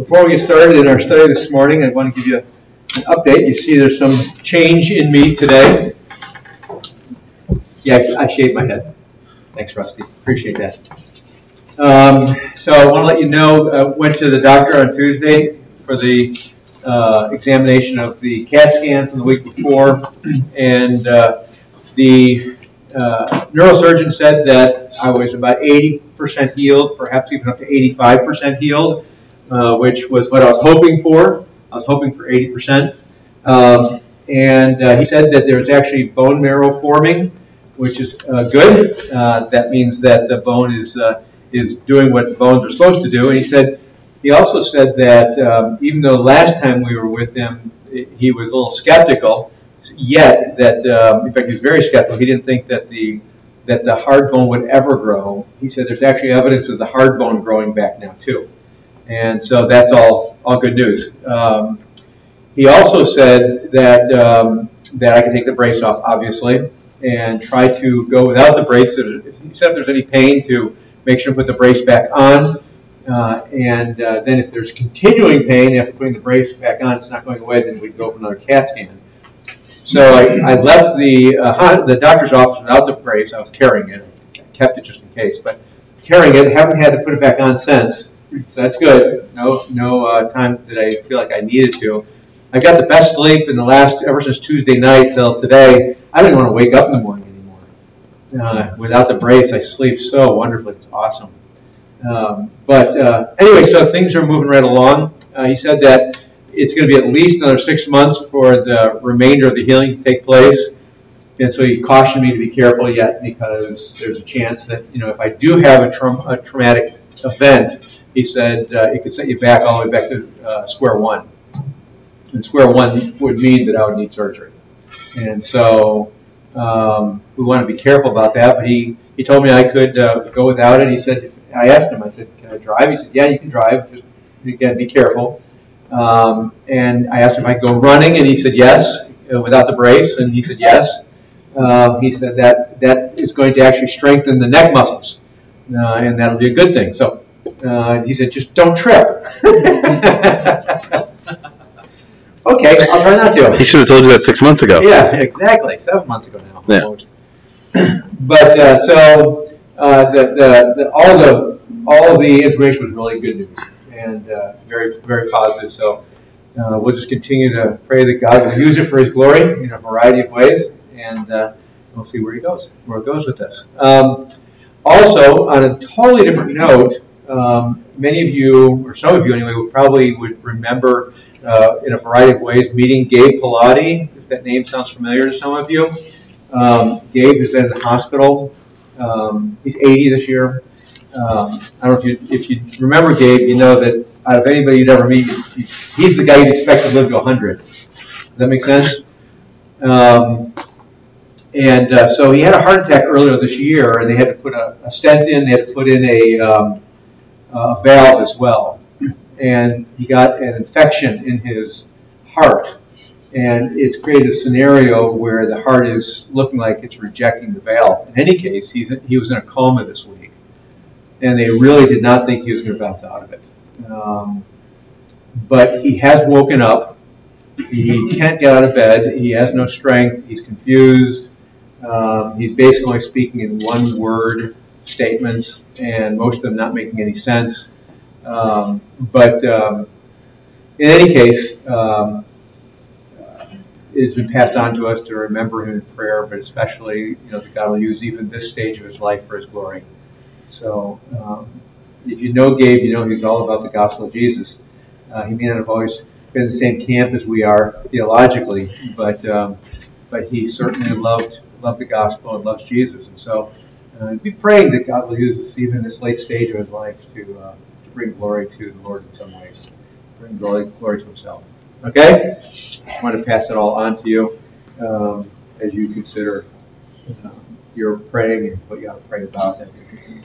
Before we get started in our study this morning, I want to give you an update. You see there's some change in me today. Yeah, I shaved my head. Thanks, Rusty. Appreciate that. So I want to let you know, I went to the doctor on Tuesday for the examination of the CAT scan from the week before, and the neurosurgeon said that I was about 80% healed, perhaps even up to 85% healed, which was what I was hoping for. I was hoping for 80%. And he said that there was actually bone marrow forming, which is good. That means that the bone is doing what bones are supposed to do. And he also said that even though last time we were with him, he was a little skeptical, yet that, in fact, he was very skeptical. He didn't think that the hard bone would ever grow. He said there's actually evidence of the hard bone growing back now, too. And so that's all good news. He also said that I could take the brace off, obviously, and try to go without the brace. He said if there's any pain to make sure to put the brace back on. And then if there's continuing pain after putting the brace back on, it's not going away, then we'd go for another CAT scan. So I left the doctor's office without the brace. I was carrying it. I kept it just in case, but carrying it. Haven't had to put it back on since, so that's good. No time that I feel like I needed to. I got the best sleep ever since Tuesday night till today. I didn't want to wake up in the morning anymore. Without the brace, I sleep so wonderfully. It's awesome. But anyway, so things are moving right along. He said that it's going to be at least another 6 months for the remainder of the healing to take place. And so he cautioned me to be careful yet, because there's a chance that, if I do have a traumatic event, he said it could set you back all the way back to square one. And square one would mean that I would need surgery. And so we want to be careful about that. But he told me I could go without it. He said, I asked him, I said, can I drive? He said, yeah, you can drive. Just, you got to be careful. And I asked him if I could go running, and he said yes, without the brace, and he said yes. He said that is going to actually strengthen the neck muscles, and that'll be a good thing. So he said, just don't trip. Okay, I'll try not to. He should have told you that 6 months ago. Yeah, exactly. 7 months ago now. Yeah. But all the information was really good news, and very, very positive. So we'll just continue to pray that God will use it for His glory in a variety of ways, and we'll see where it goes with this. Also, on a totally different note, many of you, or some of you anyway, would probably remember in a variety of ways meeting Gabe Pilati, if that name sounds familiar to some of you. Gabe has been in the hospital. He's 80 this year. I don't know if you remember Gabe, you know that out of anybody you'd ever meet, he's the guy you'd expect to live to 100. Does that make sense? And so he had a heart attack earlier this year, and they had to put a stent in. They had to put in a valve as well. And he got an infection in his heart. And it's created a scenario where the heart is looking like it's rejecting the valve. In any case, he was in a coma this week. And they really did not think he was going to bounce out of it. But he has woken up. He can't get out of bed. He has no strength. He's confused. He's basically speaking in one-word statements, and most of them not making any sense. But in any case, it's been passed on to us to remember him in prayer, but especially, that God will use even this stage of his life for his glory. So if you know Gabe, he's all about the gospel of Jesus. He may not have always been in the same camp as we are theologically, but he certainly loved the gospel and loves Jesus. And so be praying that God will use us even in this late stage of his life to bring glory to the Lord in some ways, bring glory to himself. Okay? I want to pass it all on to you as you consider your praying and what you ought to pray about and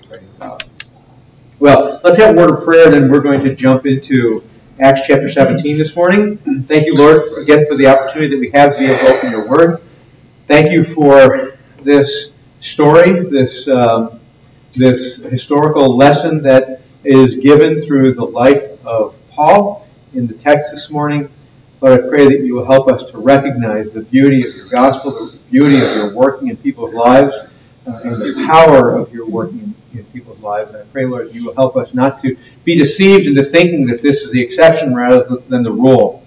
praying about. Well, let's have a word of prayer, and then we're going to jump into Acts chapter 17 this morning. Thank you, Lord, again for the opportunity that we have to be able to open your word. Thank you for this story, this historical lesson that is given through the life of Paul in the text this morning, but I pray that you will help us to recognize the beauty of your gospel, the beauty of your working in people's lives, and the power of your working in people's lives. And I pray, Lord, you will help us not to be deceived into thinking that this is the exception rather than the rule.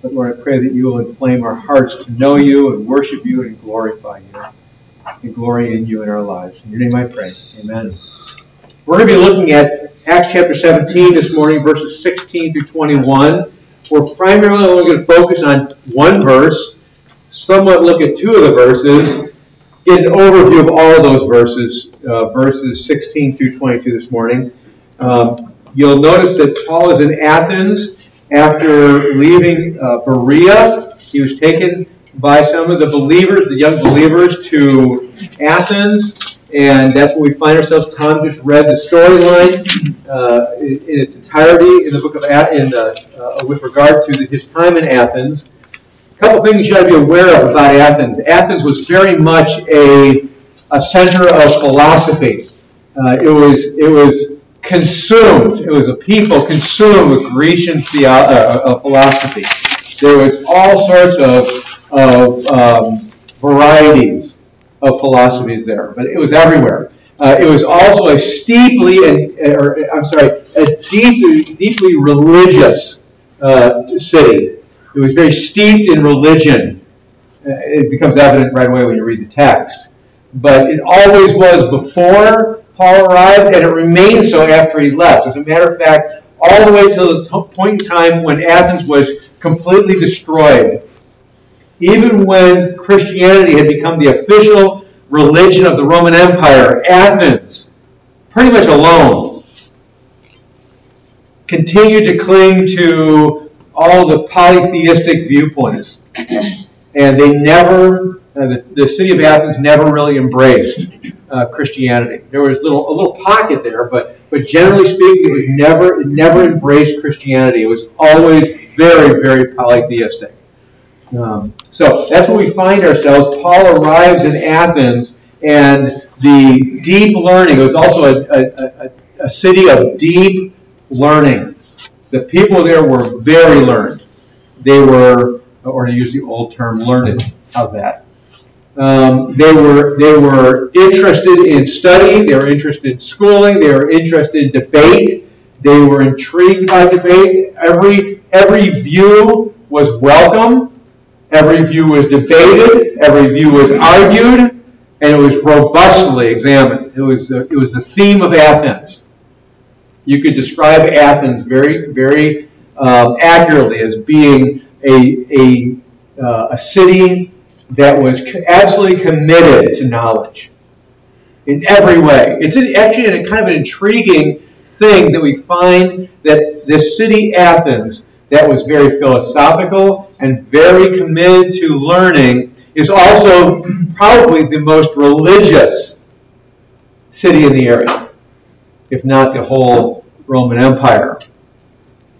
But Lord, I pray that you will inflame our hearts to know you and worship you and glorify you and glory in you in our lives. In your name I pray. Amen. We're going to be looking at Acts chapter 17 this morning, verses 16 through 21. We're primarily only going to focus on one verse, somewhat look at two of the verses, get an overview of all of those verses, verses 16 through 22 this morning. You'll notice that Paul is in Athens after leaving Berea. He was taken by some of the believers, the young believers, to Athens, and that's where we find ourselves. Tom just read the storyline in its entirety in the book of with regard to his time in Athens. A couple things you ought to be aware of about Athens. Athens was very much a center of philosophy. It was consumed. It was a people consumed with Grecian philosophy. There was all sorts of varieties of philosophies there, but it was everywhere. It was also a deeply religious city. It was very steeped in religion. It becomes evident right away when you read the text, but it always was before Paul arrived, and it remained so after he left. As a matter of fact, all the way to the point in time when Athens was completely destroyed. Even when Christianity had become the official religion of the Roman Empire, Athens, pretty much alone, continued to cling to all the polytheistic viewpoints. And they never, the city of Athens never really embraced Christianity. There was a little pocket there, but generally speaking, it never embraced Christianity. It was always very, very polytheistic. So that's where we find ourselves. Paul arrives in Athens, and the deep learning, it was also a city of deep learning. The people there were very learned. They were, or to use the old term, learned. How's that? They were interested in study. They were interested in schooling. They were interested in debate. They were intrigued by debate. Every view was welcome. Every view was debated, every view was argued, and it was robustly examined. It was the theme of Athens. You could describe Athens very, very accurately as being a city that was absolutely committed to knowledge in every way. It's actually a kind of an intriguing thing that we find that this city, Athens, that was very philosophical and very committed to learning, is also probably the most religious city in the area, if not the whole Roman Empire.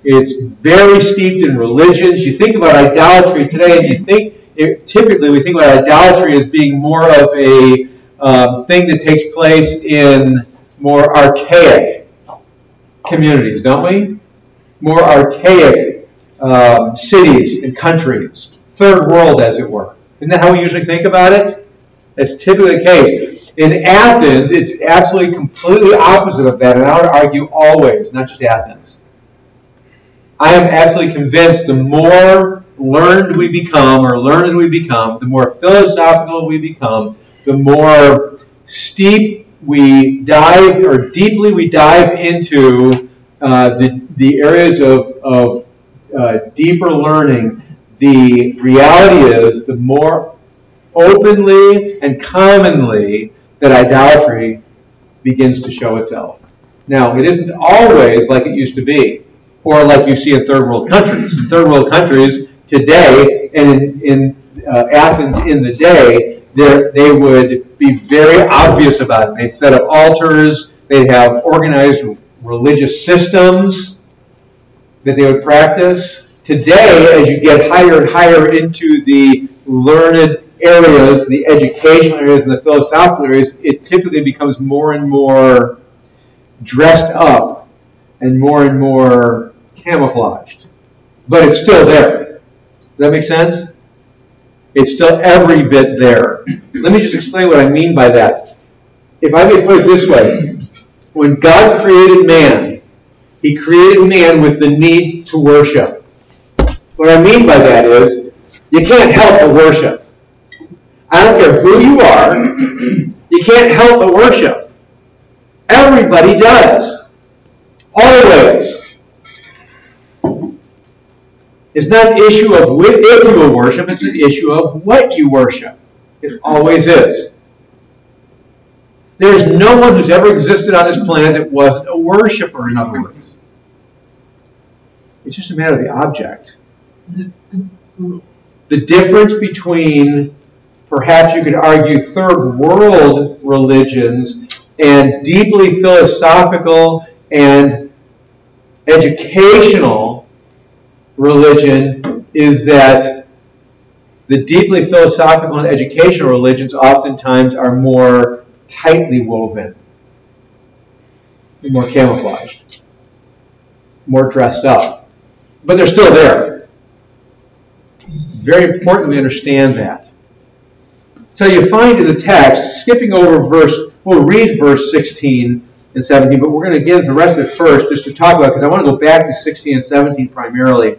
It's very steeped in religions. You think about idolatry today, and typically we think about idolatry as being more of a thing that takes place in more archaic communities, don't we? More archaic cities and countries, third world as it were. Isn't that how we usually think about it? That's typically the case. In Athens, it's absolutely completely opposite of that, and I would argue always, not just Athens. I am absolutely convinced the more learned we become, the more philosophical we become, the more deeply we dive into the areas of deeper learning, the reality is the more openly and commonly that idolatry begins to show itself. Now, it isn't always like it used to be, or like you see in third world countries. In third world countries today, and in Athens in the day, they would be very obvious about it. They'd set up altars, they'd have organized religious systems that they would practice. Today, as you get higher and higher into the learned areas, the educational areas, and the philosophical areas, it typically becomes more and more dressed up and more camouflaged, but it's still there. Does that make sense? It's still every bit there. Let me just explain what I mean by that. If I may put it this way, when God created man, he created man with the need to worship. What I mean by that is, you can't help but worship. I don't care who you are, you can't help but worship. Everybody does. Always. It's not an issue of if you will worship, it's an issue of what you worship. It always is. There's no one who's ever existed on this planet that wasn't a worshiper, in other words. It's just a matter of the object. The difference between, perhaps you could argue, third world religions and deeply philosophical and educational religion is that the deeply philosophical and educational religions oftentimes are more tightly woven, more camouflaged, more dressed up. But they're still there. Very important we understand that. So you find in the text, skipping over we'll read verse 16 and 17, but we're going to get into the rest of it first just to talk about it, because I want to go back to 16 and 17 primarily.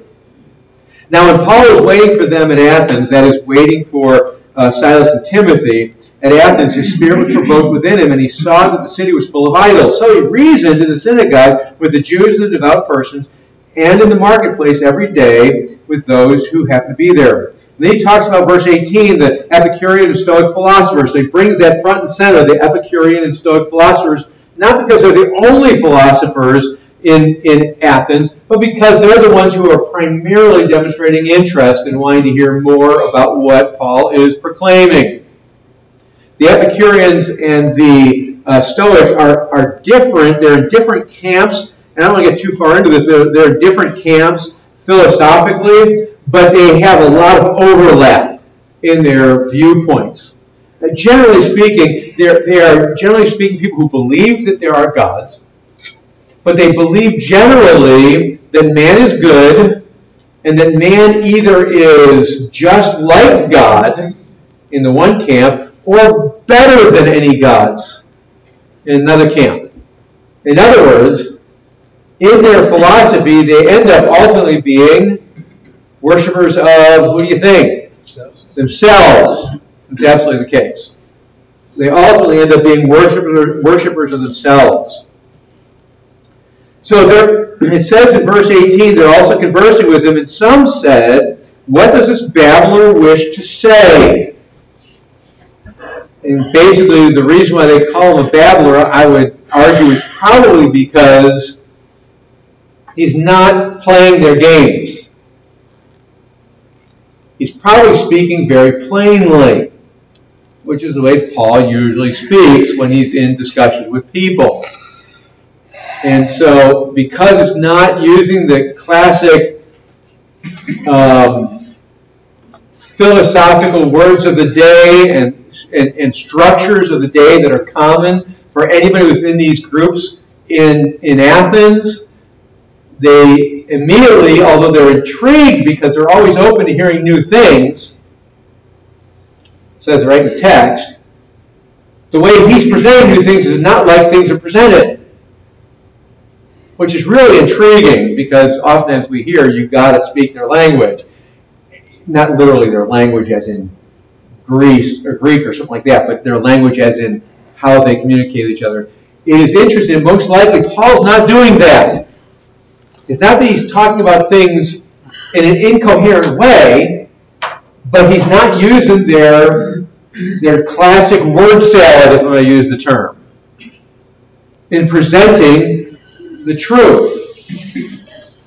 Now, when Paul was waiting for them in Athens, that is, waiting for Silas and Timothy at Athens, his spirit was provoked within him, and he saw that the city was full of idols. So he reasoned in the synagogue with the Jews and the devout persons, and in the marketplace every day with those who happened to be there. And then he talks about verse 18, the Epicurean and Stoic philosophers. So he brings that front and center, the Epicurean and Stoic philosophers, not because they're the only philosophers in Athens, but because they're the ones who are primarily demonstrating interest and wanting to hear more about what Paul is proclaiming. The Epicureans and the Stoics are different. They're in different camps. And I don't want to get too far into this, but they're different camps philosophically, but they have a lot of overlap in their viewpoints. Generally speaking, they are people who believe that there are gods, but they believe generally that man is good and that man either is just like God in the one camp or better than any gods in another camp. In other words, in their philosophy, they end up ultimately being worshippers of, who do you think? Themselves. It's absolutely the case. They ultimately end up being worshippers of themselves. So it says in verse 18, they're also conversing with him, and some said, what does this babbler wish to say? And basically, the reason why they call him a babbler, I would argue, is probably because he's not playing their games. He's probably speaking very plainly, which is the way Paul usually speaks when he's in discussions with people. And so, because it's not using the classic philosophical words of the day and structures of the day that are common for anybody who's in these groups in Athens, they immediately, although they're intrigued because they're always open to hearing new things, it says right in the text, the way he's presenting new things is not like things are presented, which is really intriguing because oftentimes we hear you've got to speak their language. Not literally their language as in Greek or something like that, but their language as in how they communicate with each other. It is interesting, most likely Paul's not doing that. It's not that he's talking about things in an incoherent way, but he's not using their classic word salad, if I'm going to use the term, in presenting the truth.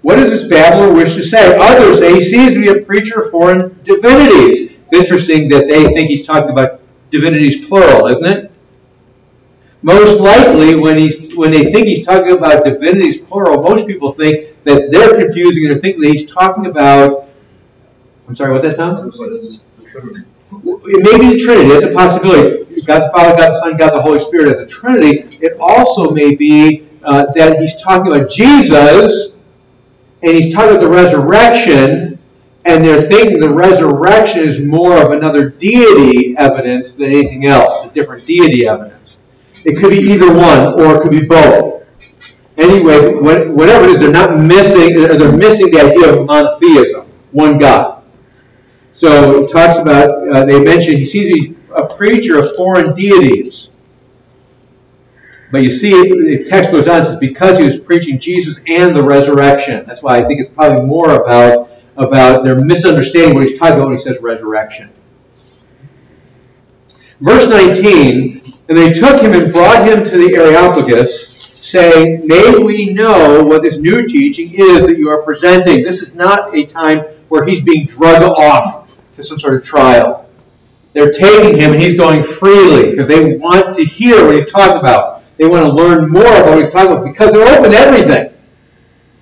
What does this babbler wish to say? Others say he seems to be a preacher of foreign divinities. It's interesting that they think he's talking about divinities plural, isn't it? Most likely, when they think he's talking about divinities plural, most people think that they're confusing and they're thinking that he's talking about... I'm sorry, what's that, Tom? It may be the Trinity. That's a possibility. God the Father, God the Son, God the Holy Spirit as a Trinity. It also may be that he's talking about Jesus, and he's talking about the resurrection, and they're thinking the resurrection is more of another deity evidence than anything else, a different deity evidence. It could be either one, or it could be both. Anyway, whatever it is, they're missing the idea of monotheism, one God. So it talks about, they mention, he seems to be a preacher of foreign deities. But you see, the text goes on, it says, because he was preaching Jesus and the resurrection. That's why I think it's probably more about their misunderstanding what he's talking about when he says resurrection. Verse 19, and they took him and brought him to the Areopagus, saying, may we know what this new teaching is that you are presenting. This is not a time where he's being drug off to some sort of trial. They're taking him and he's going freely because they want to hear what he's talking about. They want to learn more about what he's talking about because they're open to everything.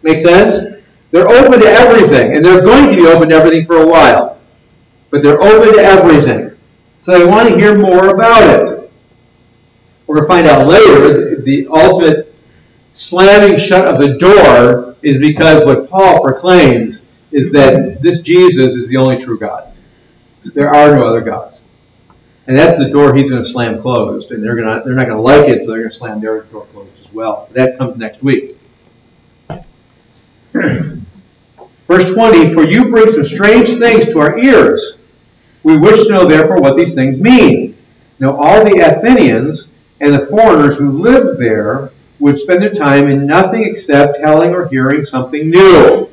Make sense? They're open to everything, and they're going to be open to everything for a while. But they're open to everything. So they want to hear more about it. We're going to find out later the ultimate slamming shut of the door is because what Paul proclaims is that this Jesus is the only true God. There are no other gods. And that's the door he's going to slam closed. And they're not going to like it, so they're going to slam their door closed as well. But that comes next week. Verse 20, for you bring some strange things to our ears. We wish to know, therefore, what these things mean. Now all the Athenians and the foreigners who lived there would spend their time in nothing except telling or hearing something new.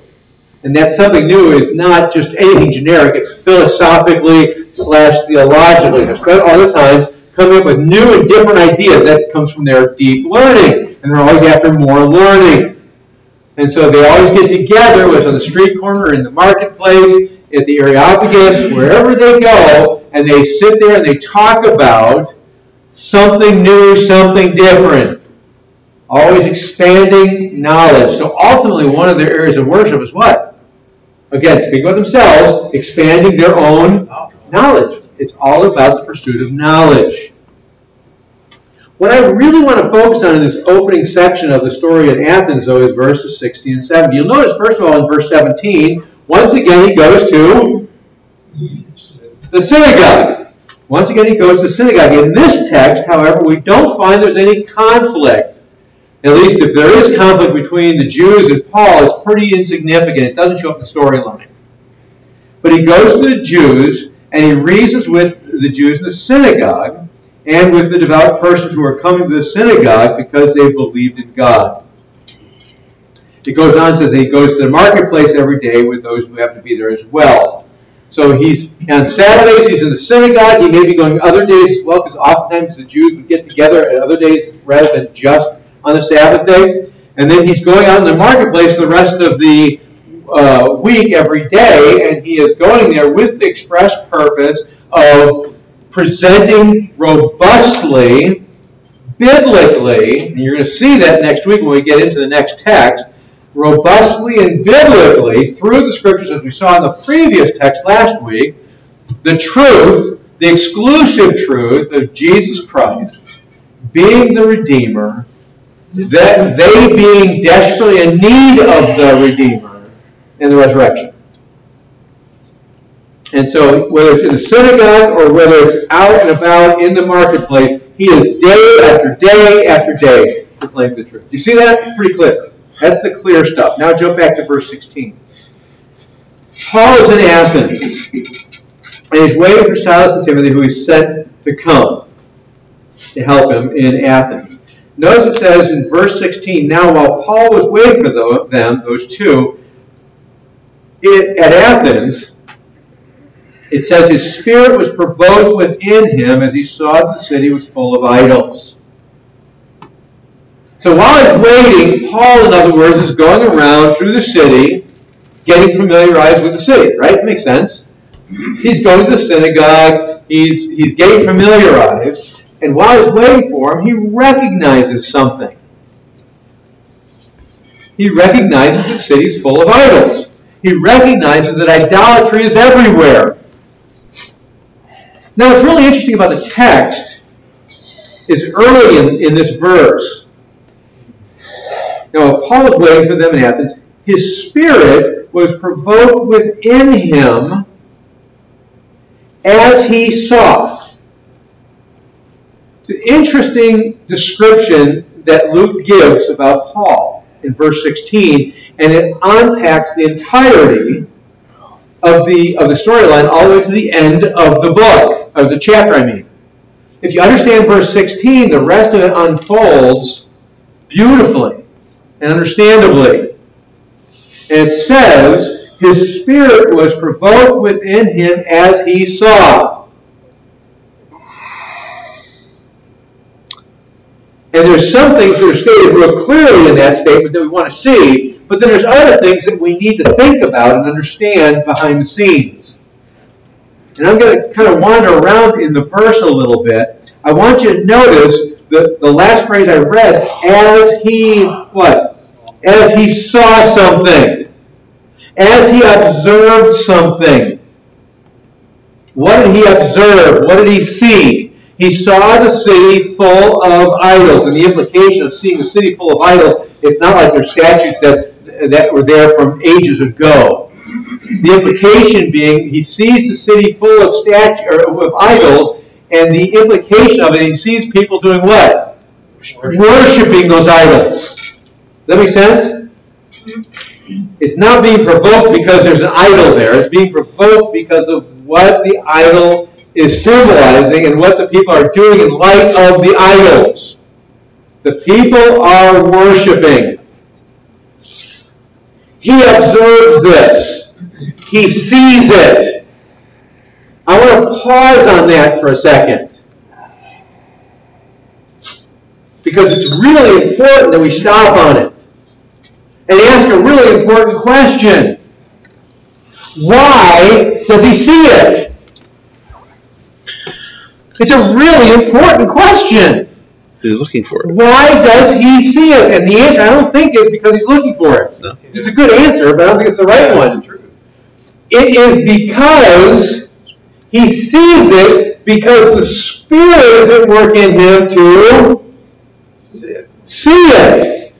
And that something new is not just anything generic. It's philosophically/theologically. They spend all their times coming up with new and different ideas. That comes from their deep learning. And they're always after more learning. And so they always get together, whether it's on the street corner, in the marketplace, at the Areopagus, wherever they go, and they sit there and they talk about something new, something different. Always expanding knowledge. So ultimately, one of their areas of worship is what? Again, speaking about themselves, expanding their own knowledge. It's all about the pursuit of knowledge. What I really want to focus on in this opening section of the story in Athens, though, is verses 16 and 17. You'll notice, first of all, in verse 17, once again he goes to the synagogue. Once again he goes to the synagogue. In this text, however, we don't find there's any conflict. At least if there is conflict between the Jews and Paul, it's pretty insignificant. It doesn't show up in the storyline. But he goes to the Jews, and he reasons with the Jews in the synagogue and with the devout persons who are coming to the synagogue because they believed in God. It goes on and says he goes to the marketplace every day with those who have to be there as well. So he's on Saturdays, he's in the synagogue. He may be going other days as well because oftentimes the Jews would get together at other days rather than just on the Sabbath day. And then he's going out in the marketplace the rest of the week every day, and he is going there with the express purpose of presenting robustly, biblically, and you're going to see that next week when we get into the next text, robustly and biblically through the scriptures as we saw in the previous text last week, the truth, the exclusive truth of Jesus Christ being the Redeemer, that they being desperately in need of the Redeemer and the resurrection. And so whether it's in the synagogue or whether it's out and about in the marketplace, he is day after day after day proclaiming the truth. You see that? It's pretty clear. That's the clear stuff. Now jump back to verse 16. Paul is in Athens, and he's waiting for Silas and Timothy, who he sent to come to help him in Athens. Notice it says in verse 16, now while Paul was waiting for them, those two, at Athens, it says his spirit was provoked within him as he saw that the city was full of idols. So while he's waiting, Paul, in other words, is going around through the city, getting familiarized with the city, right? That makes sense. He's going to the synagogue. He's getting familiarized. And while he's waiting for him, he recognizes something. He recognizes that the city is full of idols. He recognizes that idolatry is everywhere. Now, what's really interesting about the text is early in this verse, Now, while Paul was waiting for them in Athens, his spirit was provoked within him as he saw. It's an interesting description that Luke gives about Paul in verse 16, and it unpacks the entirety of the storyline all the way to the end of the book, of the chapter, I mean. If you understand verse 16, the rest of it unfolds beautifully and understandably. And it says, his spirit was provoked within him as he saw. And there's some things that are stated real clearly in that statement that we want to see, but then there's other things that we need to think about and understand behind the scenes. And I'm going to kind of wander around in the verse a little bit. I want you to notice the last phrase I read, as he, what? As he saw something. As he observed something. What did he observe? What did he see? He saw the city full of idols. And the implication of seeing the city full of idols, it's not like there's statues that were there from ages ago. The implication being he sees the city full of statues or of idols, and the implication of it, he sees people doing what? Worshipping those idols. Does that make sense? It's not being provoked because there's an idol there. It's being provoked because of what the idol is symbolizing and what the people are doing in light of the idols. The people are worshiping. He observes this. He sees it. I want to pause on that for a second, because it's really important that we stop on it and ask a really important question. Why does he see it? It's a really important question. He's looking for it. Why does he see it? And the answer, I don't think, is because he's looking for it. No. It's a good answer, but I don't think it's the right one. It is because he sees it, because the Spirit is at work in him to see it.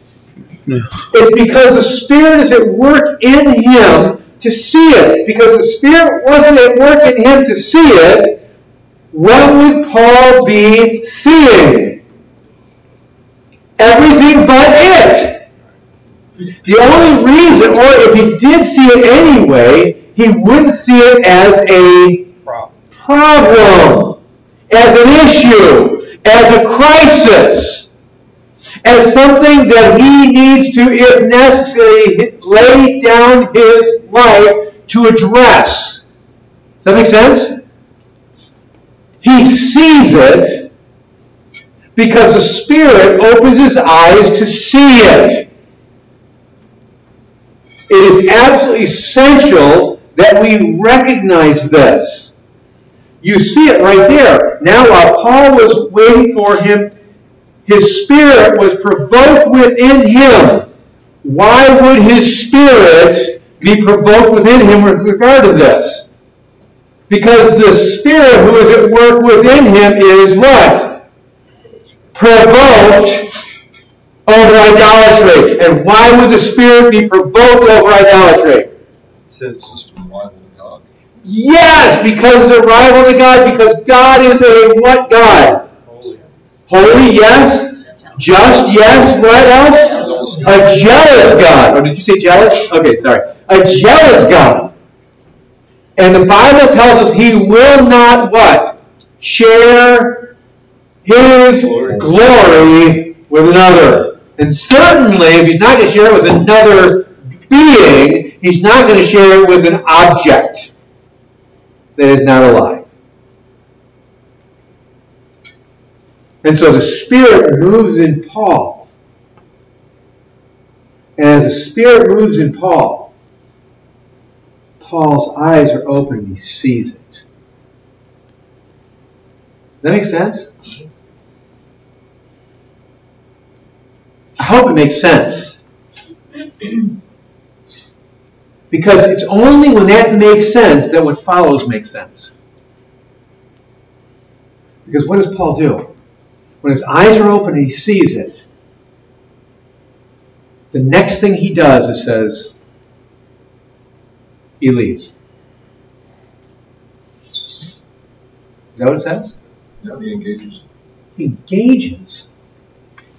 No. It's because the Spirit is at work in him to see it. Because the Spirit wasn't at work in him to see it, what would Paul be seeing? Everything but it. The only reason, or if he did see it anyway, he wouldn't see it as a problem, as an issue, as a crisis, as something that he needs to, if necessary, lay down his life to address. Does that make sense? He sees it because the Spirit opens his eyes to see it. It is absolutely essential that we recognize this. You see it right there. Now, while Paul was waiting for him, his spirit was provoked within him. Why would his spirit be provoked within him with regard to this? Because the Spirit who is at work within him is what? Provoked over idolatry. And why would the Spirit be provoked over idolatry? Since it's the rival to God. Yes, because it's a rival to God. Because God is a what God? Holy. Holy, yes. Just, yes. What else? A jealous God. Or did you say jealous? Okay, sorry. A jealous God. And the Bible tells us he will not what? Share his glory with another. And certainly, if he's not going to share it with another being, he's not going to share it with an object that is not alive. And so the Spirit moves in Paul. And as the Spirit moves in Paul, Paul's eyes are open and he sees it. Does that make sense? I hope it makes sense. Because it's only when that makes sense that what follows makes sense. Because what does Paul do? When his eyes are open and he sees it, The next thing he does, it says, he leaves. Is that what it says? No, he engages. He engages.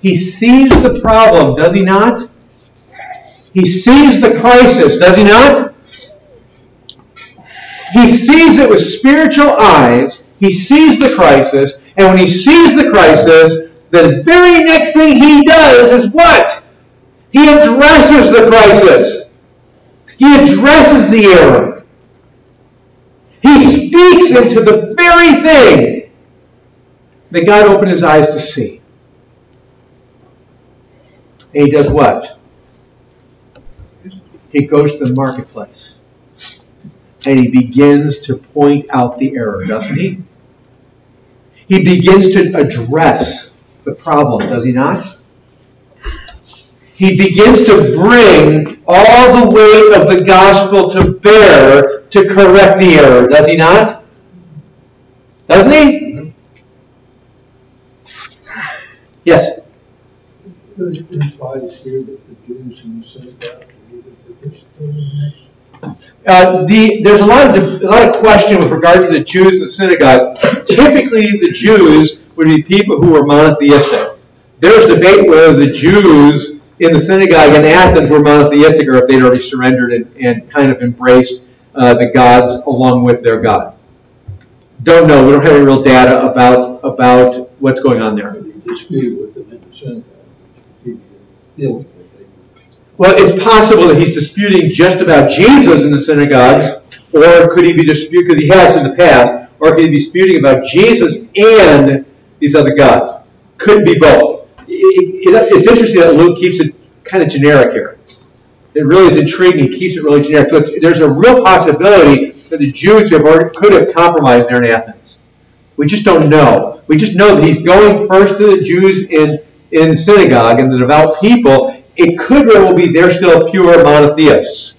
He sees the problem, does he not? He sees the crisis, does he not? He sees it with spiritual eyes. He sees the crisis. And when he sees the crisis, the very next thing he does is what? He addresses the crisis. He addresses the error. He speaks into the very thing that God opened his eyes to see. And he does what? He goes to the marketplace. And he begins to point out the error, doesn't he? He begins to address the problem, does he not? He begins to bring all the weight of the gospel to bear to correct the error, does he not? Doesn't he? Yes? There's implies here that the Jews and the synagogue there's a lot of question with regard to the Jews in the synagogue. Typically, the Jews would be people who were monotheistic. There's debate whether the Jews in the synagogue in Athens were monotheistic or if they'd already surrendered and kind of embraced the gods along with their God. Don't know. We don't have any real data about what's going on there. Well, it's possible that he's disputing just about Jesus in the synagogues, or could he be disputing, because he has in the past, or could he be disputing about Jesus and these other gods? Could be both. It's interesting that Luke keeps it kind of generic here. It really is intriguing. He keeps it really generic. So there's a real possibility that the Jews could have compromised there in Athens. We just don't know. We just know that he's going first to the Jews in the synagogue and the devout people. It could very well be they're still pure monotheists.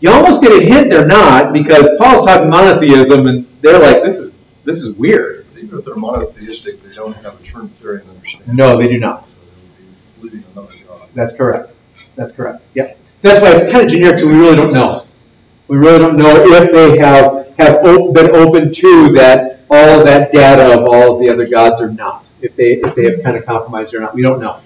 You almost get a hint they're not, because Paul's talking monotheism, and they're like, this is weird. Even if they're monotheistic, they don't have a Trinitarian understanding. No, they do not. So they would be living another God. That's correct. Yeah. So that's why it's kind of generic, so we really don't know. We really don't know if they have been open to that, all of that data of all of the other gods or not. If they have kind of compromised or not, we don't know.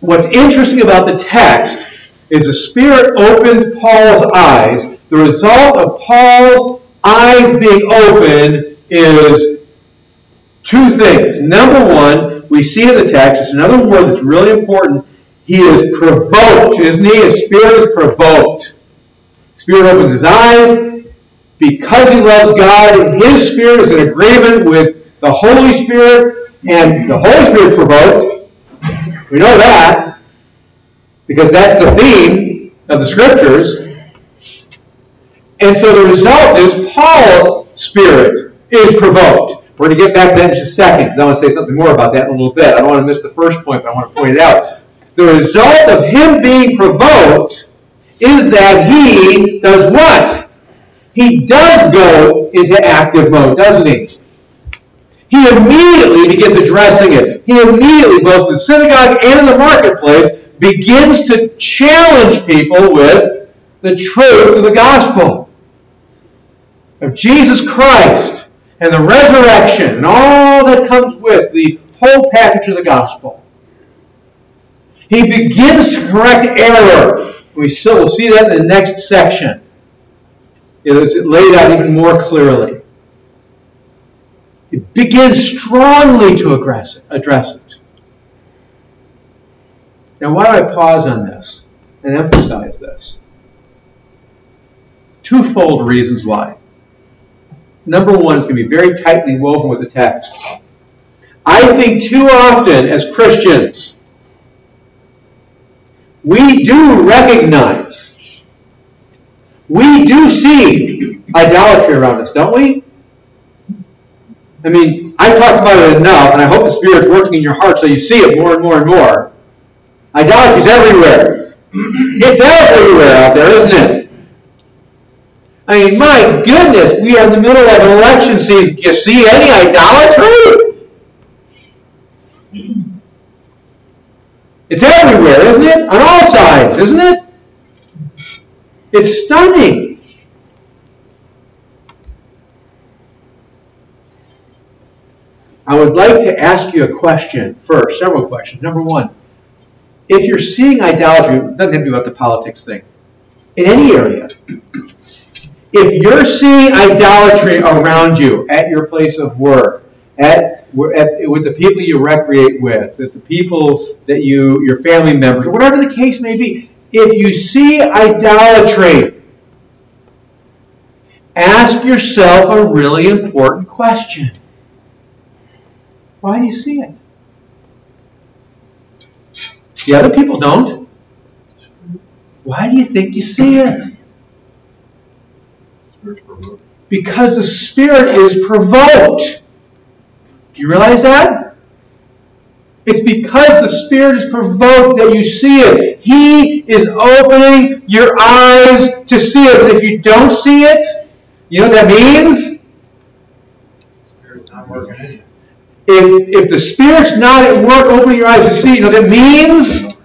What's interesting about the text is the Spirit opens Paul's eyes. The result of Paul's eyes being opened is two things. Number one, we see in the text, it's another word that's really important. He is provoked, isn't he? His Spirit is provoked. The Spirit opens his eyes because he loves God, and his Spirit is in agreement with the Holy Spirit, and the Holy Spirit is provoked. We know that because that's the theme of the Scriptures. And so the result is Paul's spirit is provoked. We're going to get back to that in just a second because I want to say something more about that in a little bit. I don't want to miss the first point, but I want to point it out. The result of him being provoked is that he does what? He does go into active mode, doesn't he? He immediately begins addressing it. He immediately, both in the synagogue and in the marketplace, begins to challenge people with the truth of the gospel of Jesus Christ and the resurrection and all that comes with the whole package of the gospel. He begins to correct error. We'll see that in the next section. It is laid out even more clearly. It begins strongly to address it. Now, why do I pause on this and emphasize this? Twofold reasons why. Number one, it's going to be very tightly woven with the text. I think too often as Christians, we do recognize, we do see idolatry around us, don't we? I mean, I talked about it enough, and I hope the Spirit's working in your heart so you see it more and more and more. Idolatry's everywhere. It's everywhere out there, isn't it? I mean, my goodness, we are in the middle of an election season. Do you see any idolatry? It's everywhere, isn't it? On all sides, isn't it? It's stunning. I would like to ask you a question first, several questions. Number one, if you're seeing idolatry, it doesn't have to be about the politics thing, in any area, if you're seeing idolatry around you, at your place of work, with the people you recreate with the people that your family members, or whatever the case may be, if you see idolatry, ask yourself a really important question. Why do you see it? The other people don't. Why do you think you see it? Because the spirit is provoked. Do you realize that? It's because the spirit is provoked that you see it. He is opening your eyes to see it. But if you don't see it, you know what that means? Spirit's not working. If the spirit's not at work opening your eyes to see, you know what that means?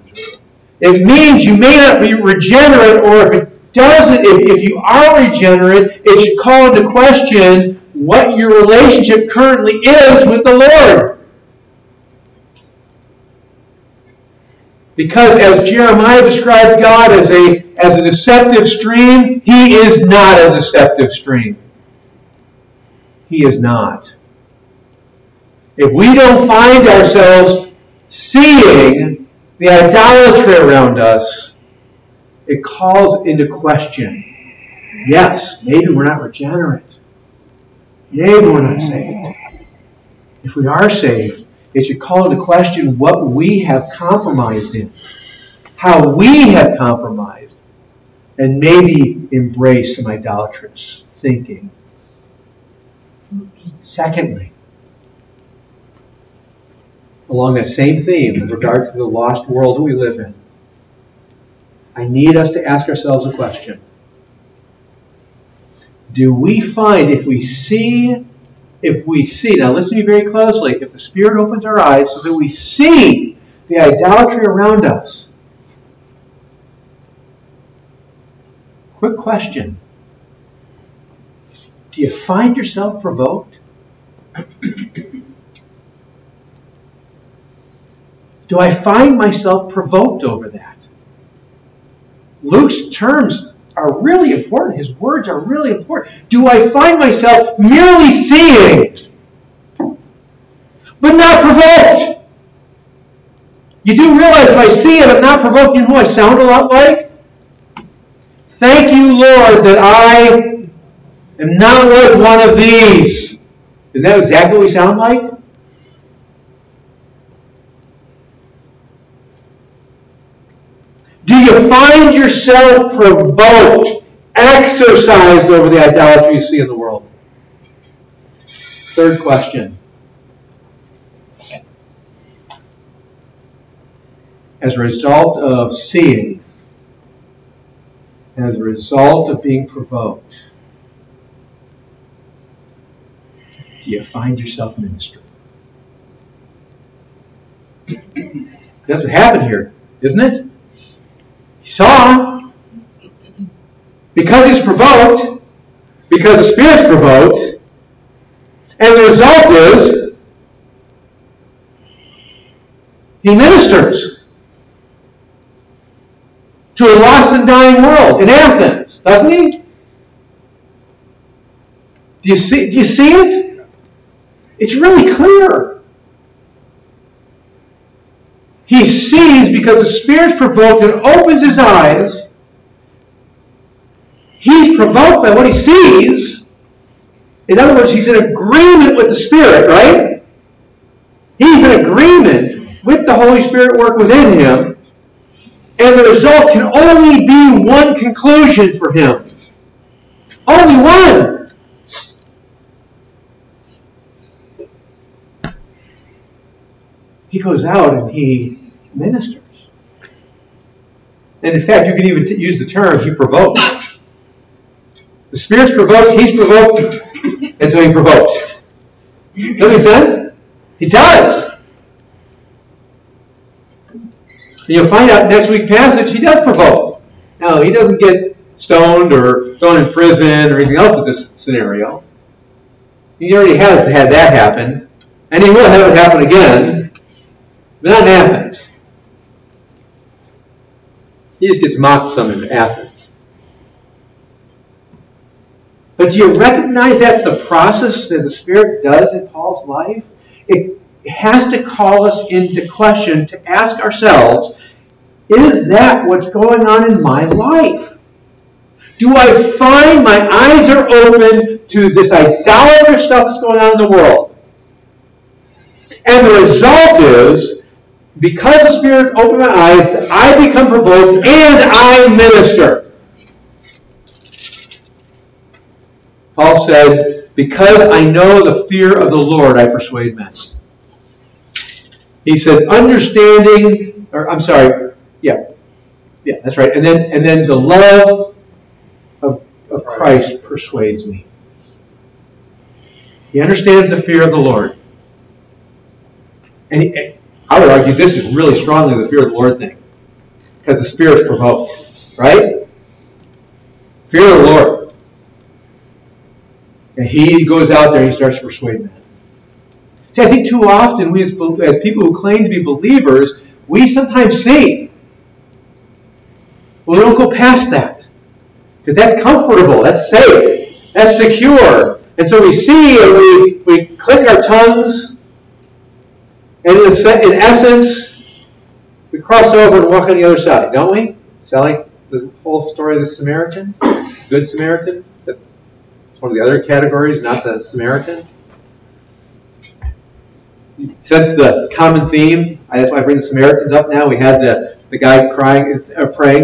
It means you may not be regenerate, or if it doesn't, if you are regenerate, it should call into question what your relationship currently is with the Lord. Because as Jeremiah described God as a deceptive stream, He is not a deceptive stream. He is not. If we don't find ourselves seeing the idolatry around us, it calls into question, yes, maybe we're not regenerate. Maybe we're not saved. If we are saved, it should call into question what we have compromised in, how we have compromised, and maybe embrace some idolatrous thinking. Secondly, along that same theme with regard to the lost world that we live in, I need us to ask ourselves a question. Do we find, if we see, now listen to me very closely, if the Spirit opens our eyes so that we see the idolatry around us, quick question, do you find yourself provoked? Do I find myself provoked over that? Luke's terms are really important. His words are really important. Do I find myself merely seeing, but not provoked? You do realize if I see it, I'm not provoked. You know who I sound a lot like? Thank you, Lord, that I am not like one of these. Isn't that exactly what we sound like? Do you find yourself provoked, exercised over the idolatry you see in the world? Third question. As a result of seeing, as a result of being provoked, do you find yourself ministering? That's what happened here, isn't it? He saw, because he's provoked, because the Spirit's provoked, and the result is he ministers to a lost and dying world in Athens, doesn't he? Do you see it? It's really clear. He sees because the Spirit's provoked and opens his eyes. He's provoked by what he sees. In other words, he's in agreement with the Spirit, right? He's in agreement with the Holy Spirit work within him. And the result can only be one conclusion for him. Only one. He goes out and he ministers. And in fact, you can even use the term, he provokes. The Spirit's provoked, he's provoked, until he provokes. Does that make sense? He does. You'll find out next week's passage, he does provoke. Now, he doesn't get stoned or thrown in prison or anything else in this scenario. He already has had that happen, and he will have it happen again, but not in Athens. He just gets mocked some in Athens. But do you recognize that's the process that the Spirit does in Paul's life? It has to call us into question to ask ourselves, is that what's going on in my life? Do I find my eyes are open to this idolatrous stuff that's going on in the world? And the result is, because the Spirit opened my eyes, I become provoked and I minister. Paul said, because I know the fear of the Lord, I persuade men. He said, And then the love of Christ persuades me. He understands the fear of the Lord. And I would argue this is really strongly the fear of the Lord thing, because the Spirit's provoked, right? Fear of the Lord. And he goes out there and he starts to persuade men. See, I think too often we as people who claim to be believers, we sometimes see. Well, we don't go past that. Because that's comfortable, that's safe, that's secure. And so we see and we click our tongues. And in essence, we cross over and walk on the other side, don't we? Is that like the whole story of the Samaritan? Good Samaritan? It's one of the other categories, not the Samaritan. Since the common theme, that's why I bring the Samaritans up now. We had the guy praying,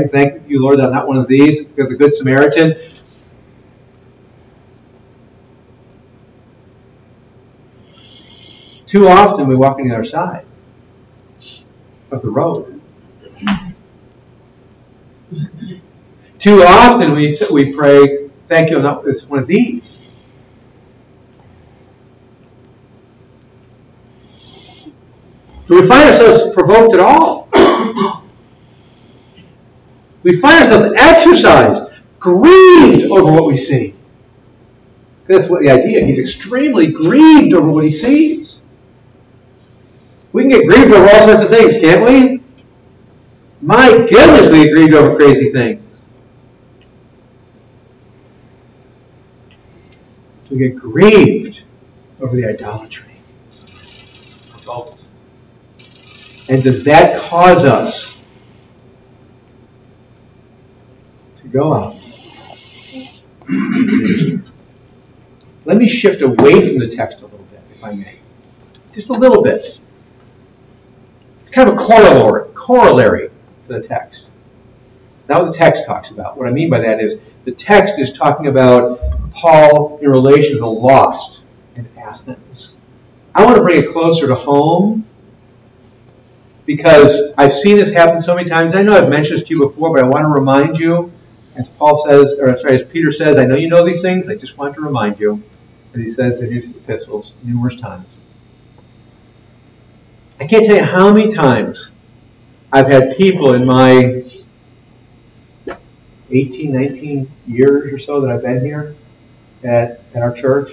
thank you, Lord, I'm not one of these. You're the good Samaritan. Too often we walk on the other side of the road. Too often we pray, thank you, it's one of these. Do we find ourselves provoked at all? We find ourselves exercised, grieved over what we see. That's what the idea. He's extremely grieved over what he sees. We can get grieved over all sorts of things, can't we? My goodness, we get grieved over crazy things. We get grieved over the idolatry. And does that cause us to go out? Let me shift away from the text a little bit, if I may. Just a little bit. It's kind of a corollary to the text. It's not what the text talks about. What I mean by that is, the text is talking about Paul in relation to the lost in Athens. I want to bring it closer to home because I've seen this happen so many times. I know I've mentioned this to you before, but I want to remind you, as Peter says, I know you know these things, I just want to remind you, as he says in his epistles numerous times. I can't tell you how many times I've had people in my 18, 19 years or so that I've been here at our church,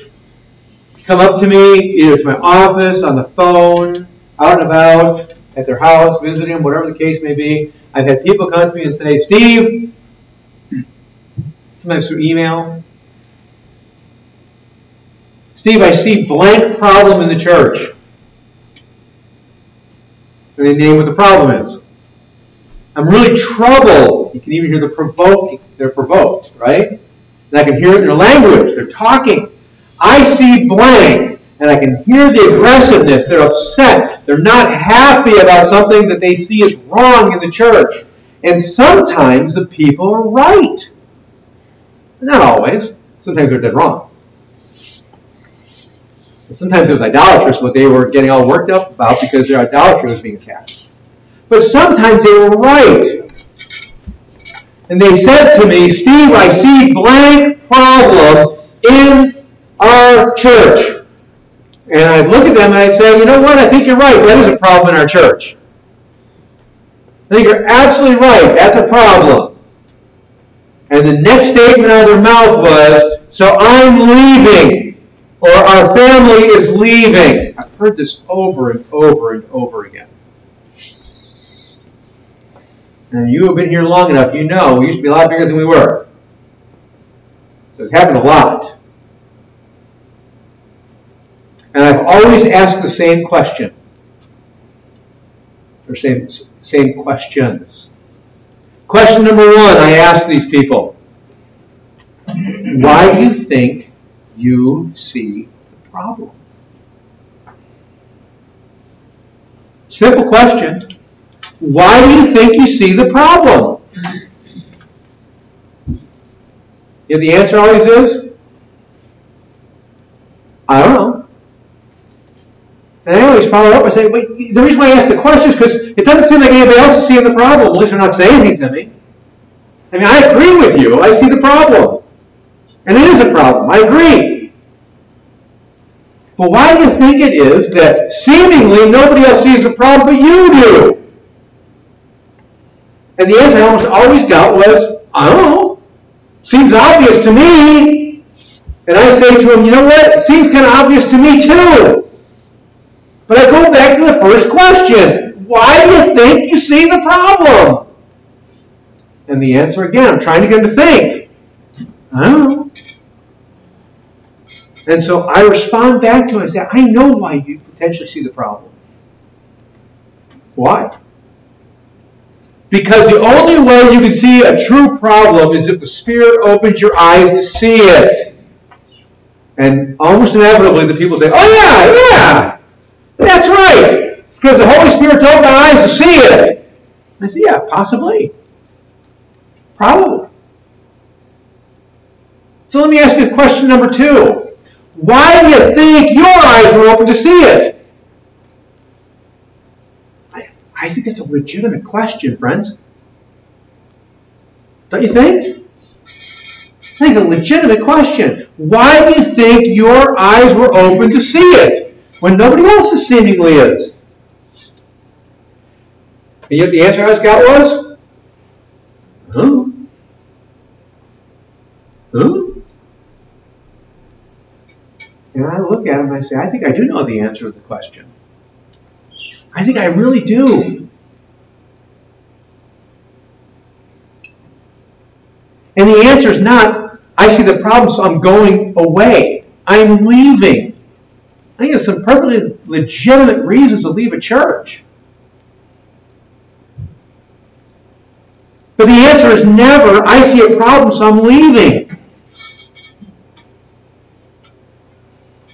come up to me, either to my office, on the phone, out and about, at their house, visiting them, whatever the case may be. I've had people come to me and say, Steve, sometimes through email, Steve, I see blank problem in the church. And they name what the problem is. I'm really troubled. You can even hear the provoking. They're provoked, right? And I can hear it in their language. They're talking. I see blank. And I can hear the aggressiveness. They're upset. They're not happy about something that they see is wrong in the church. And sometimes the people are right. Not always. Sometimes they're dead wrong. And sometimes it was idolatrous what they were getting all worked up about because their idolatry was being attacked. But sometimes they were right. And they said to me, Steve, I see blank problem in our church. And I'd look at them and I'd say, you know what, I think you're right. That is a problem in our church. I think you're absolutely right. That's a problem. And the next statement out of their mouth was, so I'm leaving, or our family is leaving. I've heard this over and over and over again. And you have been here long enough, you know we used to be a lot bigger than we were. So it's happened a lot. And I've always asked the same question. Or same questions. Question number one, I ask these people. Why do you think you see the problem? Simple question. Why do you think you see the problem? You know, the answer always is, I don't know. And I always follow up and say, wait, the reason why I ask the question is because it doesn't seem like anybody else is seeing the problem. At least they're not saying anything to me. I mean, I agree with you. I see the problem. And it is a problem. I agree. But why do you think it is that seemingly nobody else sees the problem but you do? And the answer I almost always got was, I don't know. Seems obvious to me. And I say to him, you know what? It seems kind of obvious to me too. But I go back to the first question. Why do you think you see the problem? And the answer, again, I'm trying to get him to think. I don't know. And so I respond back to him and say, I know why you potentially see the problem. Why? Because the only way you can see a true problem is if the Spirit opens your eyes to see it. And almost inevitably the people say, oh yeah, that's right. Because the Holy Spirit's opened our eyes to see it. I say, yeah, possibly. Probably. So let me ask you question number two. Why do you think your eyes were open to see it? I think that's a legitimate question, friends. Don't you think? I think it's a legitimate question. Why do you think your eyes were open to see it when nobody else's seemingly is? And yet the answer I got was, Who? And I look at him and I say, I think I do know the answer to the question. I think I really do. And the answer is not, I see the problem, so I'm going away. I'm leaving. I think there's some perfectly legitimate reasons to leave a church. But the answer is never, I see a problem, so I'm leaving.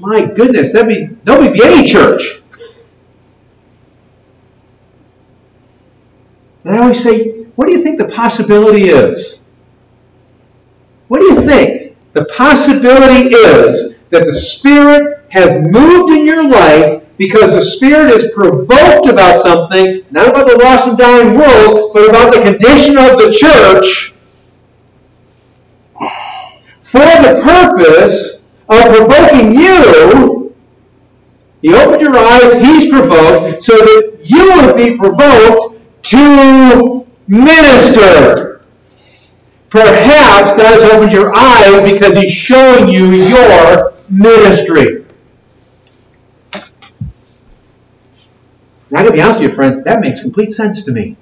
My goodness, that would be any church. And I always say, what do you think the possibility is? What do you think? The possibility is that the Spirit has moved in your life because the Spirit is provoked about something, not about the lost and dying world, but about the condition of the church for the purpose of provoking you. He opened your eyes, he's provoked, so that you would be provoked to minister. Perhaps God has opened your eyes because he's showing you your ministry. And I gotta be honest with you, friends, that makes complete sense to me.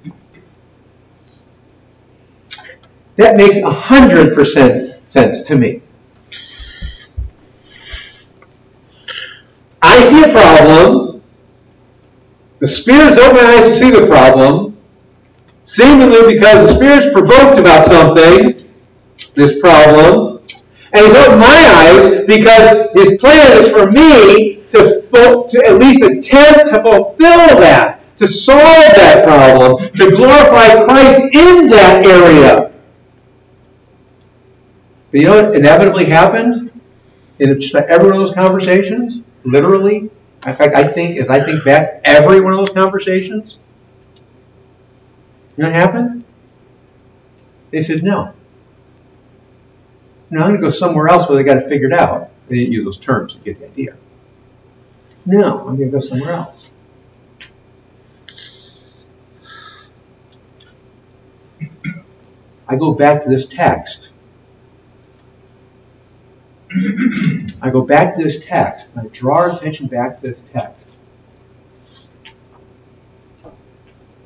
That makes 100% sense to me. I see a problem. The Spirit's opened my eyes to see the problem. Seemingly because the Spirit's provoked about something, this problem, and he's opened my eyes because his plan is for me to at least attempt to fulfill that, to solve that problem, to glorify Christ in that area. But you know what inevitably happened in just about every one of those conversations? Literally, in fact, I think back, every one of those conversations. You know what happened? They said, no, I'm going to go somewhere else where they got it figured out. They didn't use those terms to get the idea. No, I'm going to go somewhere else. I go back to this text. I draw our attention back to this text.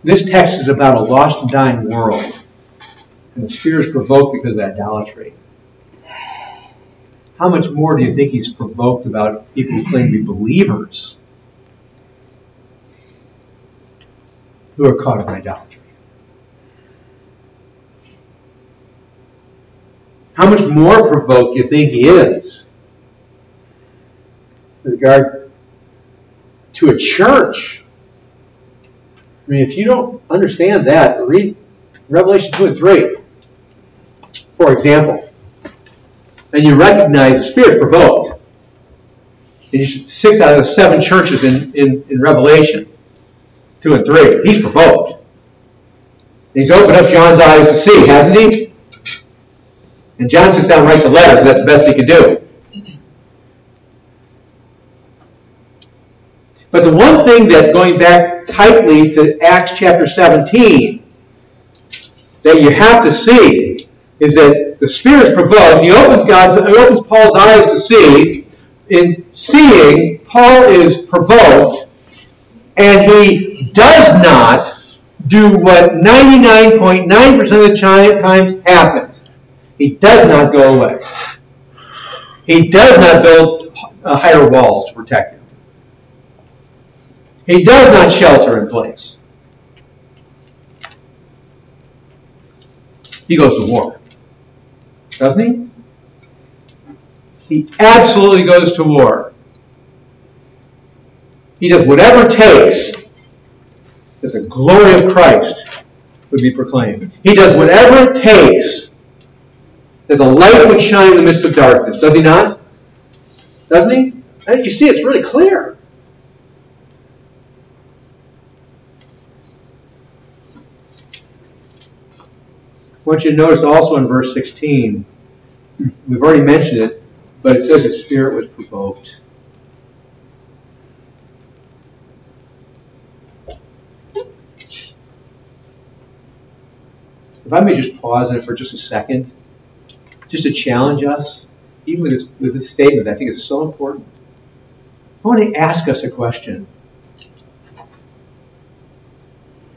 This text is about a lost and dying world. And the Spirit is provoked because of idolatry. How much more do you think he's provoked about people who claim to be believers who are caught in idolatry? How much more provoked do you think he is with regard to a church? I mean, if you don't understand that, read Revelation 2 and 3, for example. And you recognize the Spirit provoked. And you 6 out of 7 churches in Revelation 2 and 3. He's provoked. And he's opened up John's eyes to see, hasn't he? And John sits down and writes a letter because that's the best he can do. But the one thing that, going back tightly to Acts chapter 17, that you have to see is that the Spirit is provoked. He opens Paul's eyes to see. In seeing, Paul is provoked, and he does not do what 99.9% of the times happens. He does not go away. He does not build higher walls to protect him. He does not shelter in place. He goes to war. Doesn't he? He absolutely goes to war. He does whatever it takes that the glory of Christ would be proclaimed. He does whatever it takes that the light would shine in the midst of darkness. Does he not? Doesn't he? I think you see it's really clear. I want you to notice also in verse 16, we've already mentioned it, but it says the Spirit was provoked. If I may just pause it for just a second, just to challenge us, even with this statement, I think it's so important. I want to ask us a question.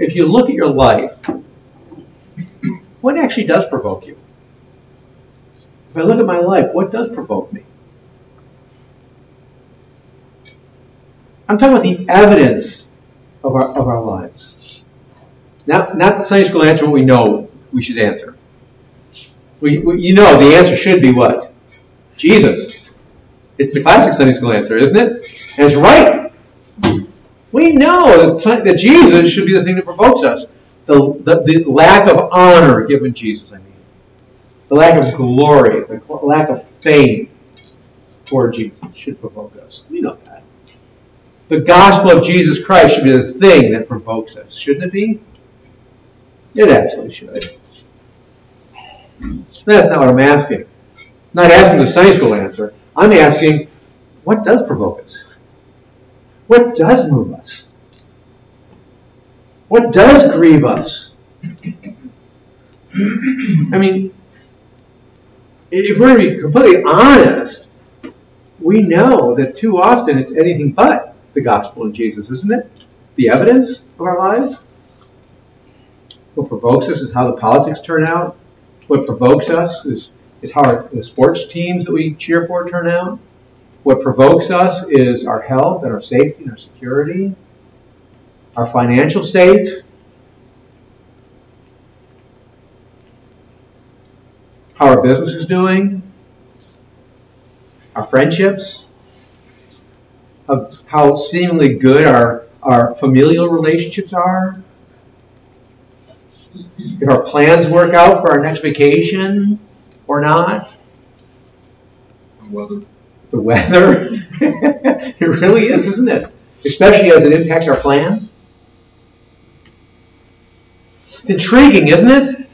If you look at your life, what actually does provoke you? If I look at my life, what does provoke me? I'm talking about the evidence of our lives. Not the Sunday school answer, what we know we should answer. The answer should be what? Jesus. It's the classic Sunday school answer, isn't it? And it's right. We know that Jesus should be the thing that provokes us. The lack of honor given Jesus, I mean. The lack of glory, the lack of fame for Jesus should provoke us. We know that. The gospel of Jesus Christ should be the thing that provokes us. Shouldn't it be? It absolutely should. That's not what I'm asking. I'm not asking the Sunday school answer. I'm asking, what does provoke us? What does move us? What does grieve us? I mean, if we're going to be completely honest, we know that too often it's anything but the gospel in Jesus, isn't it? The evidence of our lives. What provokes us is how the politics turn out. What provokes us is how the sports teams that we cheer for turn out. What provokes us is our health and our safety and our security. Our financial state. How our business is doing. Our friendships. How seemingly good our familial relationships are. If our plans work out for our next vacation or not. The weather. It really is, isn't it? Especially as it impacts our plans. It's intriguing, isn't it?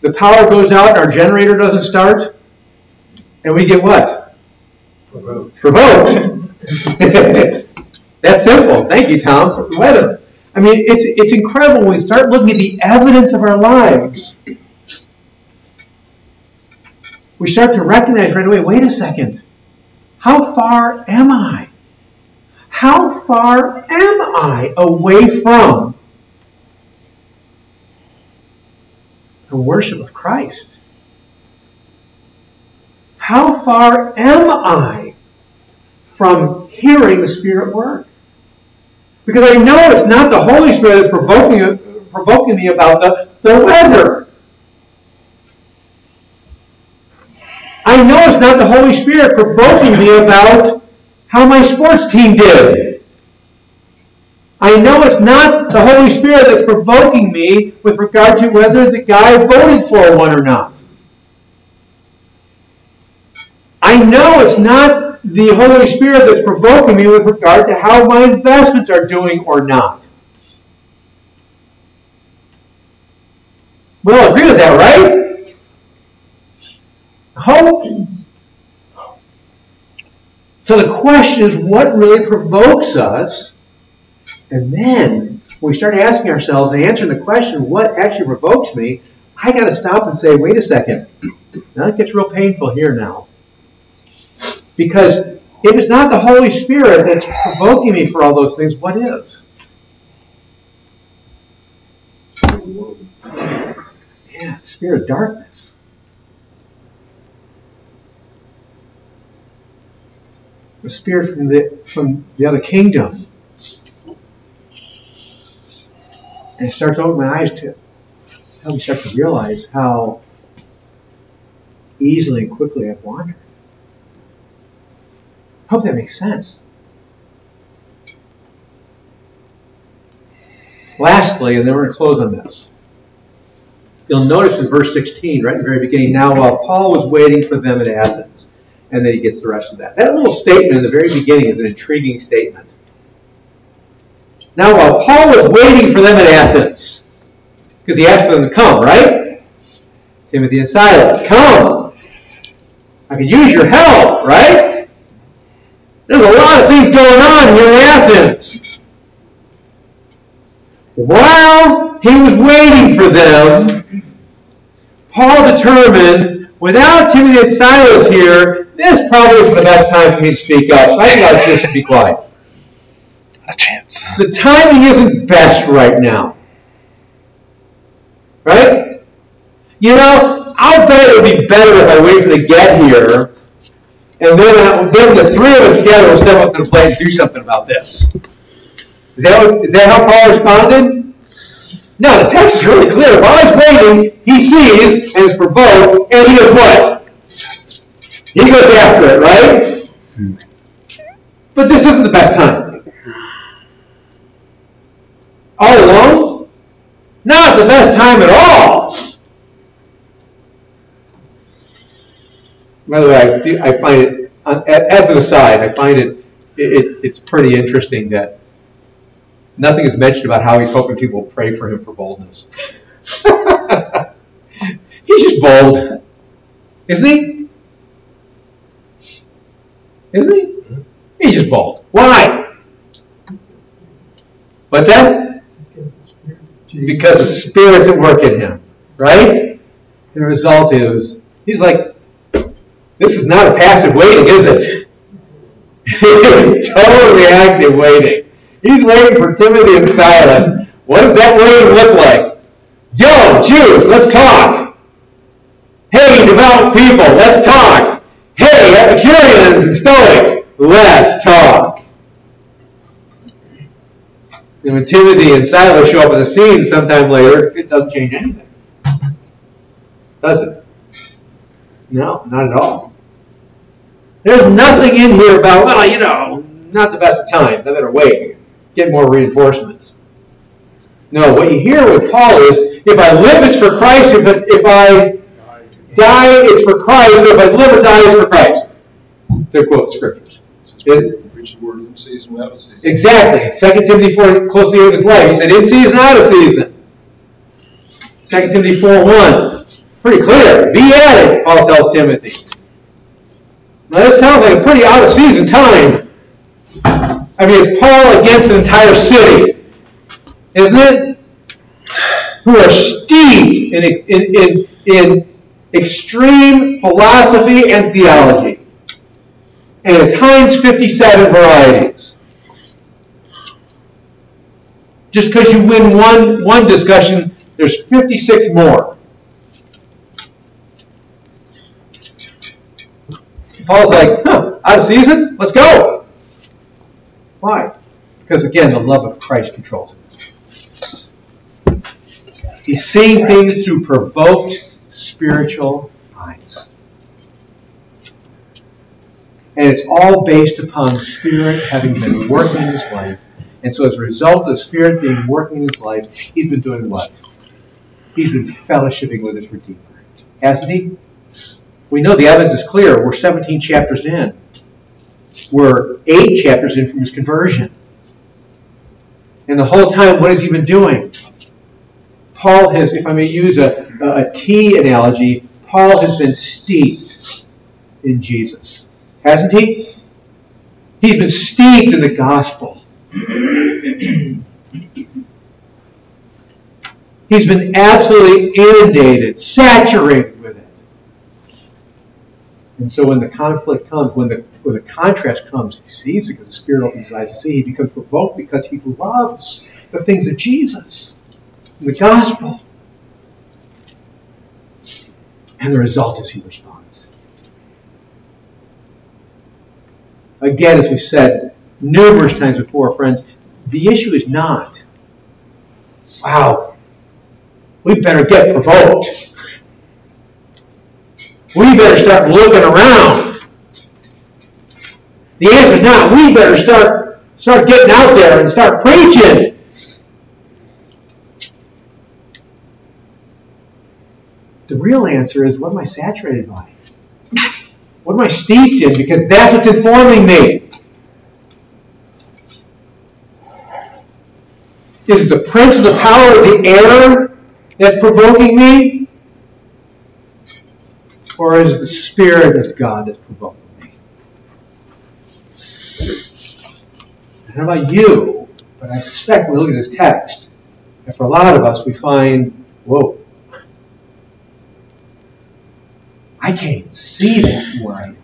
The power goes out and our generator doesn't start. And we get what? Provoked. That's simple. Thank you, Tom, for the weather. I mean, it's incredible when we start looking at the evidence of our lives. We start to recognize right away, wait a second, how far am I? How far am I away from the worship of Christ? How far am I from hearing the Spirit work? Because I know it's not the Holy Spirit that's provoking me about the weather. I know it's not the Holy Spirit provoking me about how my sports team did. I know it's not the Holy Spirit that's provoking me with regard to whether the guy voted for one or not. I know it's not the Holy Spirit that's provoking me with regard to how my investments are doing or not. We all agree with that, right? Hope. So the question is, what really provokes us? And then we start asking ourselves and answering the question, what actually provokes me? I got to stop and say, wait a second. Now it gets real painful here now. Because if it's not the Holy Spirit that's provoking me for all those things, what is? Yeah, spirit of darkness. The spirit from the other kingdom. And it starts to open my eyes to help me start to realize how easily and quickly I've wandered. I hope that makes sense. Lastly, and then we're going to close on this. You'll notice in verse 16, right in the very beginning, now while Paul was waiting for them at Athens, and then he gets the rest of that. That little statement in the very beginning is an intriguing statement. Now while Paul was waiting for them at Athens, because he asked for them to come, right? Timothy and Silas, come. I could use your help, right? There's a lot of things going on here in Athens. While he was waiting for them, Paul determined, without Timothy and Silas here, this probably isn't the best time for me to speak up, so I think I just should be quiet. Not a chance. The timing isn't best right now. Right? You know, I'll bet it would be better if I waited for them to get here. And then the three of us together will step up to the plate and do something about this. Is that how Paul responded? No, the text is really clear. While he's waiting, he sees and is provoked, and he does what? He goes after it, right? Hmm. But this isn't the best time. All alone? Not the best time at all. By the way, I find it, as an aside, it's pretty interesting that nothing is mentioned about how he's hoping people will pray for him for boldness. He's just bold. Isn't he? He's just bold. Why? What's that? Because the Spirit's at work in him, right? The result is, he's like, this is not a passive waiting, is it? It is totally active waiting. He's waiting for Timothy and Silas. What does that waiting look like? Yo, Jews, let's talk. Hey, devout people, let's talk. Hey, Epicureans and Stoics, let's talk. And when Timothy and Silas show up on the scene sometime later, it doesn't change anything. Does it? No, not at all. There's nothing in here about, well, you know, not the best of times. I better wait. Get more reinforcements. No, what you hear with Paul is, if I live, it's for Christ. If I die, it's for Christ. If I live or die, it's for Christ. To quote scriptures. Preach the word in season, without a season. Exactly. 2 Timothy 4, close to the end of his life. He said, in season, out of season. 2 Timothy 4:1. Pretty clear. Be at it, Paul tells Timothy. Now this sounds like a pretty out-of-season time. I mean, it's Paul against an entire city. isn't it? Who are steeped in extreme philosophy and theology. And it's Heinz 57 varieties. Just because you win one discussion, there's 56 more. Paul's like, out of season? Let's go. Why? Because, again, the love of Christ controls it. He's seeing things through provoked spiritual eyes. And it's all based upon the Spirit having been working in his life. And so as a result of the Spirit being working in his life, he's been doing what? He's been fellowshipping with his Redeemer. Hasn't he? We know the evidence is clear. We're 17 chapters in. We're 8 chapters in from his conversion. And the whole time, what has he been doing? Paul has, if I may use a tea analogy, Paul has been steeped in Jesus. Hasn't he? He's been steeped in the gospel. He's been absolutely inundated, saturated with it. And so when the conflict comes, when the contrast comes, he sees it because the Spirit opens his eyes to see. He becomes provoked because he loves the things of Jesus, the gospel. And the result is he responds. Again, as we've said numerous times before, friends, the issue is not, wow, we better get provoked. We better start looking around. The answer is not, we better start getting out there and start preaching. The real answer is, what am I saturated by? What am I steeped in? Because that's what's informing me. Is it the prince of the power of the air that's provoking me? Or is the Spirit of God that's provoking me? I don't know about you, but I suspect when we look at this text, that for a lot of us we find, whoa, I can't see that from where I am.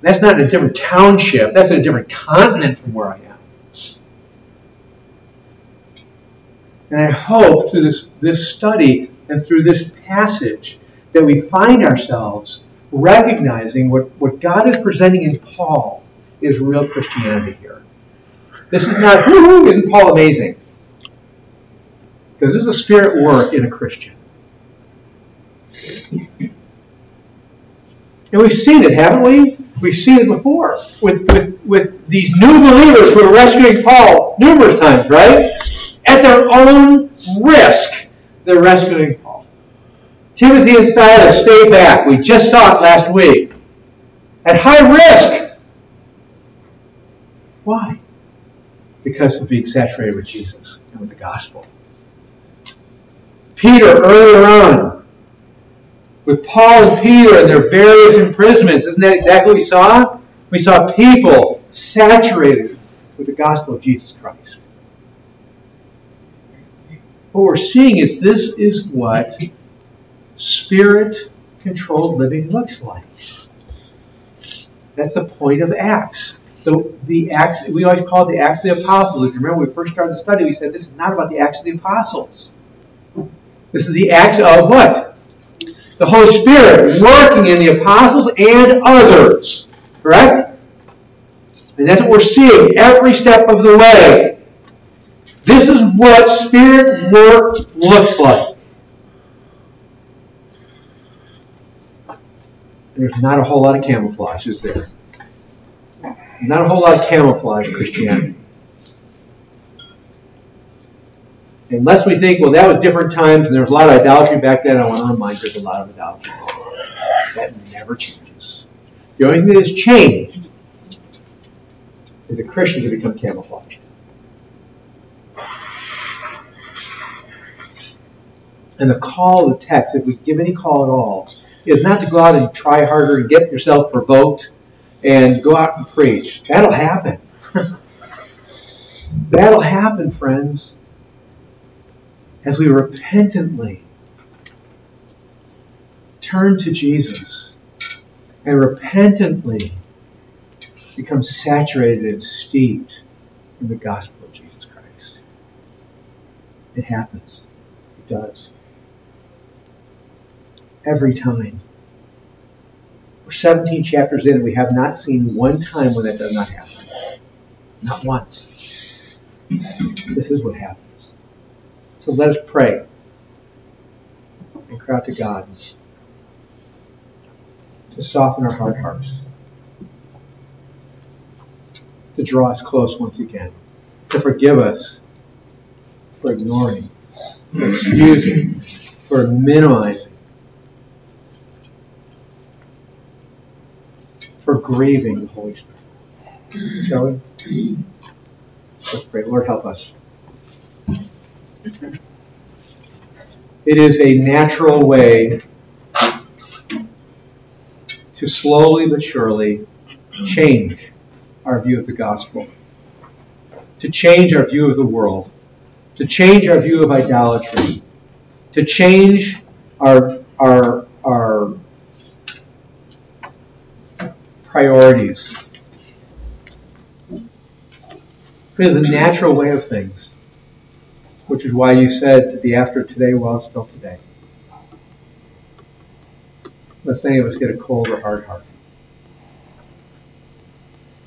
That's not in a different township, that's in a different continent from where I am. And I hope through this study and through this passage that we find ourselves recognizing what God is presenting in Paul is real Christianity here. This is not, woo-hoo, isn't Paul amazing? Because this is a Spirit work in a Christian. And we've seen it, haven't we? We've seen it before with these new believers who are rescuing Paul numerous times, right? At their own risk, they're rescuing Paul. Timothy and Silas stay back. We just saw it last week. At high risk. Why? Because of being saturated with Jesus and with the gospel. Peter, earlier on, with Paul and Peter and their various imprisonments, isn't that exactly what we saw? We saw people saturated with the gospel of Jesus Christ. What we're seeing is this is what Spirit-controlled living looks like. That's the point of Acts. The Acts, we always call it the Acts of the Apostles. If you remember when we first started the study, we said this is not about the Acts of the Apostles. This is the Acts of what? The Holy Spirit working in the apostles and others. Correct? And that's what we're seeing every step of the way. This is what Spirit work looks like. There's not a whole lot of camouflage, is there? Not a whole lot of camouflage in Christianity. Unless we think, well, that was different times and there was a lot of idolatry back then. I want to remind you there's a lot of idolatry. That never changes. The only thing that has changed is the Christians have become camouflaged. And the call of the text, if we give any call at all, is not to go out and try harder and get yourself provoked, and go out and preach. That'll happen. That'll happen, friends, as we repentantly turn to Jesus and repentantly become saturated and steeped in the gospel of Jesus Christ. It happens. It does. Every time. We're 17 chapters in and we have not seen one time when that does not happen. Not once. This is what happens. So let us pray and cry out to God to soften our hard hearts, to draw us close once again, to forgive us for ignoring, for excusing, for minimizing, for grieving the Holy Spirit. Shall we? Let's pray. Lord, help us. It is a natural way to slowly but surely change our view of the gospel, to change our view of the world, to change our view of idolatry, to change our priorities. It is a natural way of things, which is why you said to be after today while it's still today. Lest any of us get a cold or hard heart.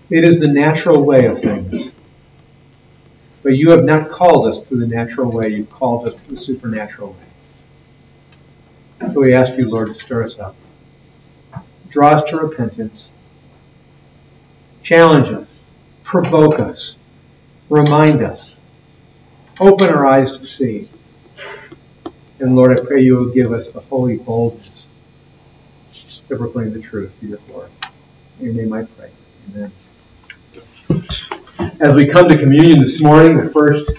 It is the natural way of things. But you have not called us to the natural way. You've called us to the supernatural way. So we ask you, Lord, to stir us up. Draw us to repentance. Challenge us. Provoke us. Remind us. Open our eyes to see. And Lord, I pray you will give us the holy boldness to proclaim the truth to your glory. In your name I pray. Amen. As we come to communion this morning, the first